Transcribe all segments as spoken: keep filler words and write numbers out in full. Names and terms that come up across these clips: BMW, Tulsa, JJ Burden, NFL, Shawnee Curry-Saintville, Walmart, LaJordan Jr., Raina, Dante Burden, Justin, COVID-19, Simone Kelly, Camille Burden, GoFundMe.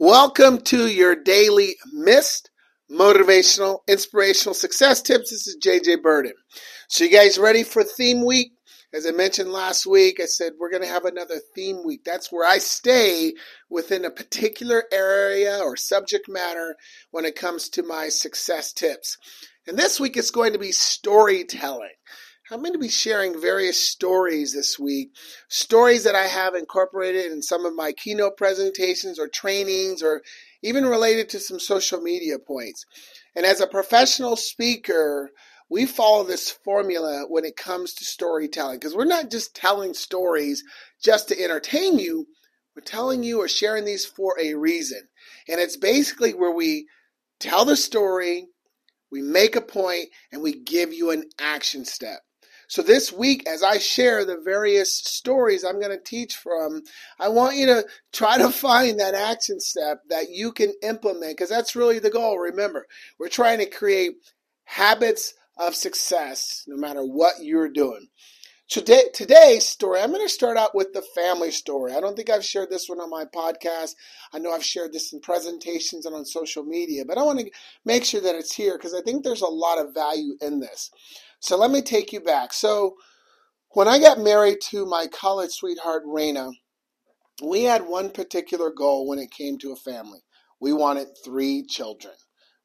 Welcome to your daily Mist Motivational, Inspirational Success Tips. This is J J Burden. So you guys ready for theme week? As I mentioned last week, I said we're going to have another theme week. That's where I stay within a particular area or subject matter when it comes to my success tips. And this week it's going to be storytelling. I'm going to be sharing various stories this week, stories that I have incorporated in some of my keynote presentations or trainings or even related to some social media points. And as a professional speaker, we follow this formula when it comes to storytelling because we're not just telling stories just to entertain you. We're telling you or sharing these for a reason. And it's basically where we tell the story, we make a point, and we give you an action step. So this week, as I share the various stories I'm going to teach from, I want you to try to find that action step that you can implement because that's really the goal. Remember, we're trying to create habits of success no matter what you're doing. Today, today's story, I'm going to start out with the family story. I don't think I've shared this one on my podcast. I know I've shared this in presentations and on social media, but I want to make sure that it's here because I think there's a lot of value in this. So let me take you back. So when I got married to my college sweetheart, Raina, we had one particular goal when it came to a family. We wanted three children.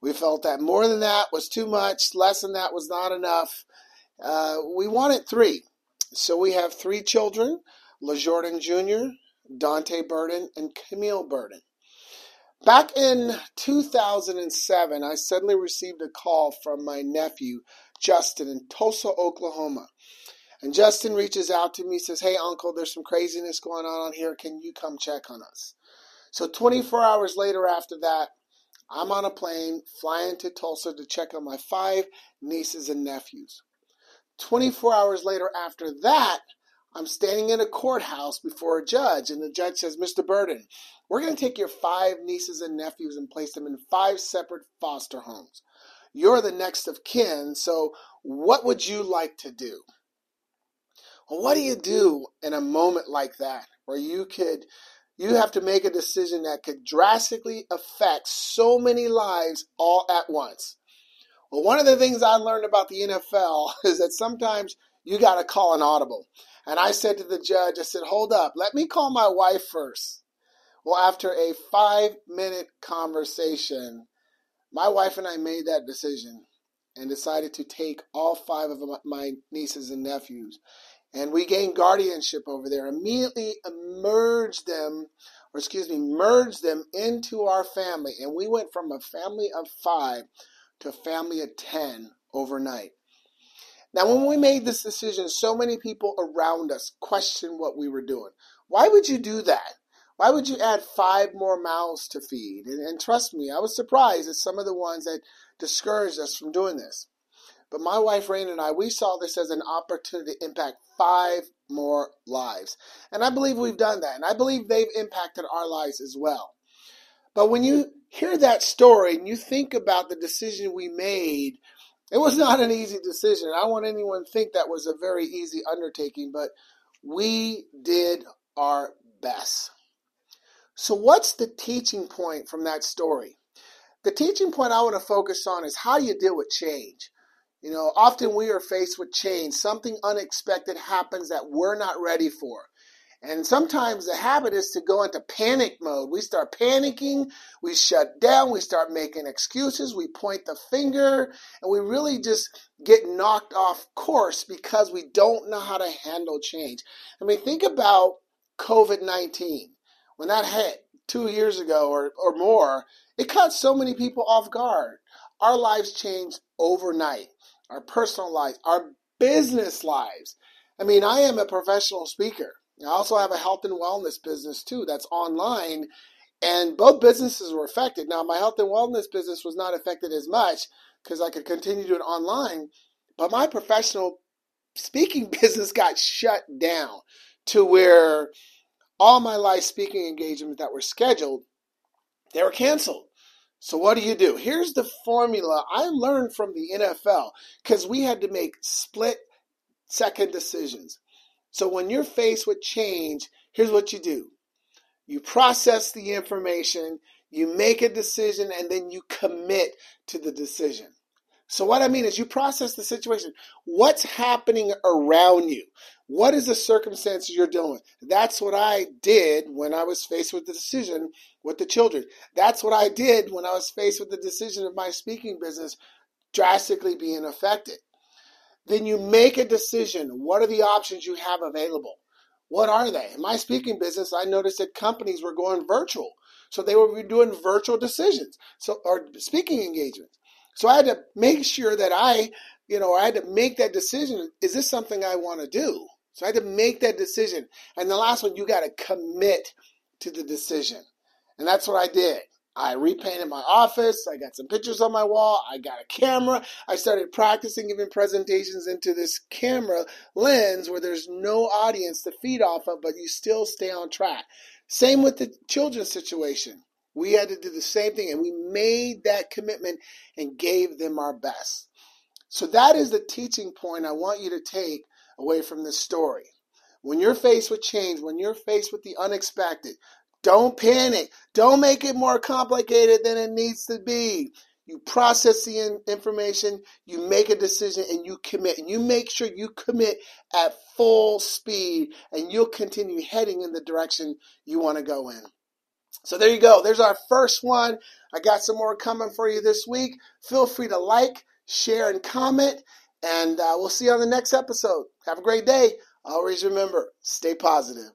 We felt that more than that was too much, less than that was not enough. Uh, we wanted three. So we have three children, LaJordan Junior, Dante Burden, and Camille Burden. Back in two thousand seven, I suddenly received a call from my nephew, Justin, in Tulsa, Oklahoma. And Justin reaches out to me, says, "Hey, Uncle, there's some craziness going on here. Can you come check on us?" So twenty-four hours later after that, I'm on a plane flying to Tulsa to check on my five nieces and nephews. twenty-four hours later after that, I'm standing in a courthouse before a judge, and the judge says, "Mister Burden, we're going to take your five nieces and nephews and place them in five separate foster homes. You're the next of kin, so what would you like to do?" Well, what do you do in a moment like that where you could, you have to make a decision that could drastically affect so many lives all at once? Well, one of the things I learned about the N F L is that sometimes you got to call an audible. And I said to the judge, I said, "Hold up, let me call my wife first." Well, after a five-minute conversation, my wife and I made that decision and decided to take all five of my nieces and nephews. And we gained guardianship over there, immediately emerged them, or excuse me, merged them into our family. And we went from a family of five to a family of ten overnight. Now, when we made this decision, so many people around us questioned what we were doing. Why would you do that? Why would you add five more mouths to feed? And, and trust me, I was surprised at some of the ones that discouraged us from doing this. But my wife, Raina, and I, we saw this as an opportunity to impact five more lives. And I believe we've done that. And I believe they've impacted our lives as well. But when you hear that story and you think about the decision we made, it was not an easy decision. I don't want anyone to think that was a very easy undertaking, but we did our best. So what's the teaching point from that story? The teaching point I want to focus on is how do you deal with change? You know, often we are faced with change. Something unexpected happens that we're not ready for. And sometimes the habit is to go into panic mode. We start panicking, we shut down, we start making excuses, we point the finger, and we really just get knocked off course because we don't know how to handle change. I mean, think about COVID nineteen. When that hit two years ago or, or more, it caught so many people off guard. Our lives changed overnight. Our personal lives, our business lives. I mean, I am a professional speaker. I also have a health and wellness business too that's online, and both businesses were affected. Now, my health and wellness business was not affected as much because I could continue doing online, but my professional speaking business got shut down to where all my live speaking engagements that were scheduled, they were canceled. So what do you do? Here's the formula I learned from the N F L because we had to make split-second decisions. So when you're faced with change, here's what you do. You process the information. You make a decision and then you commit to the decision. So what I mean is you process the situation. What's happening around you? What is the circumstance you're dealing with? That's what I did when I was faced with the decision with the children. That's what I did when I was faced with the decision of my speaking business drastically being affected. Then you make a decision. What are the options you have available? What are they? In my speaking business, I noticed that companies were going virtual. So they were doing virtual decisions so or speaking engagements. So I had to make sure that I, you know, I had to make that decision. Is this something I want to do? So I had to make that decision. And the last one, you got to commit to the decision. And that's what I did. I repainted my office. I got some pictures on my wall. I got a camera. I started practicing giving presentations into this camera lens where there's no audience to feed off of, but you still stay on track. Same with the children's situation. We had to do the same thing, and we made that commitment and gave them our best. So that is the teaching point I want you to take away from this story. When you're faced with change, when you're faced with the unexpected, don't panic. Don't make it more complicated than it needs to be. You process the information, you make a decision, and you commit. And you make sure you commit at full speed, and you'll continue heading in the direction you want to go in. So there you go. There's our first one. I got some more coming for you this week. Feel free to like, share, and comment. And uh, we'll see you on the next episode. Have a great day. Always remember, stay positive.